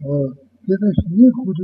这个，这个是那种的，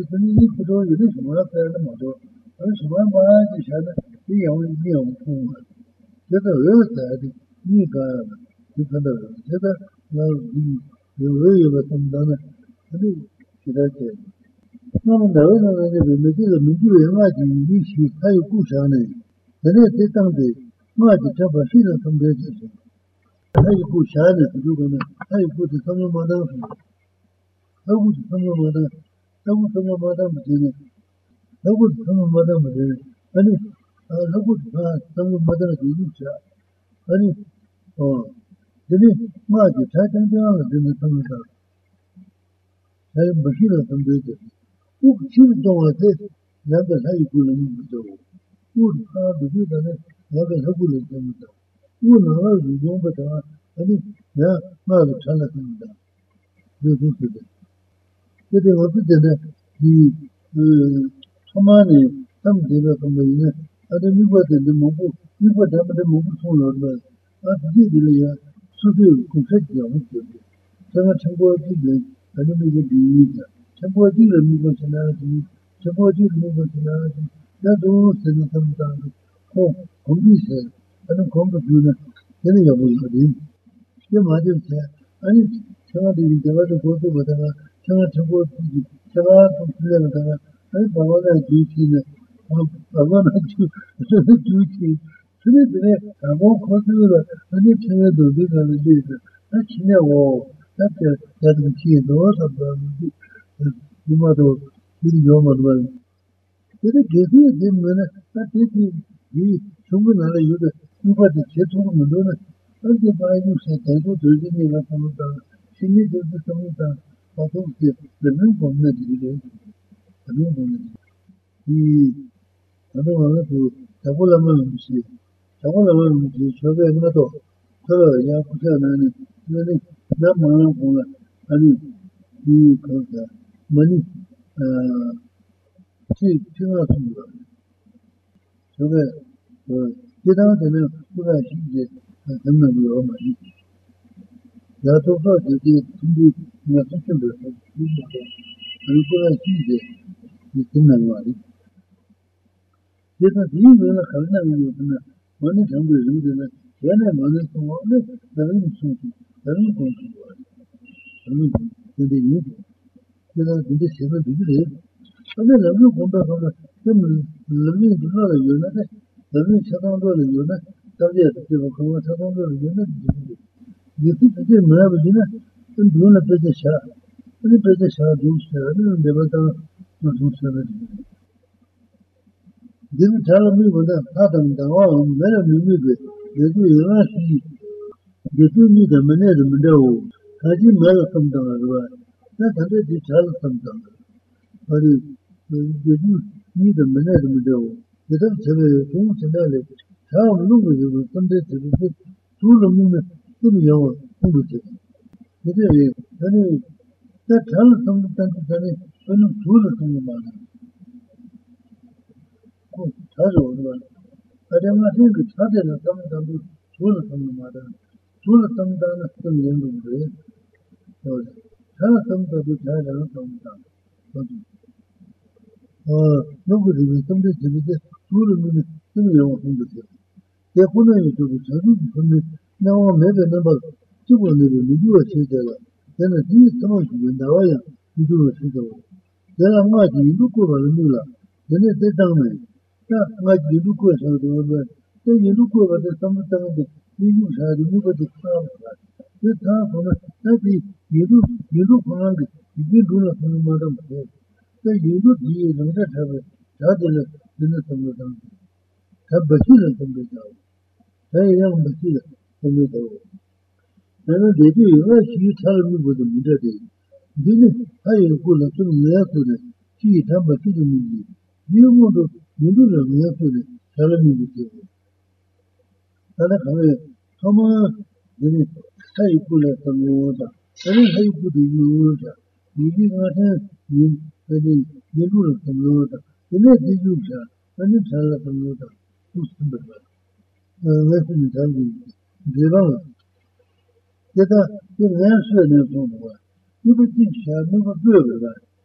you would think so, never do that.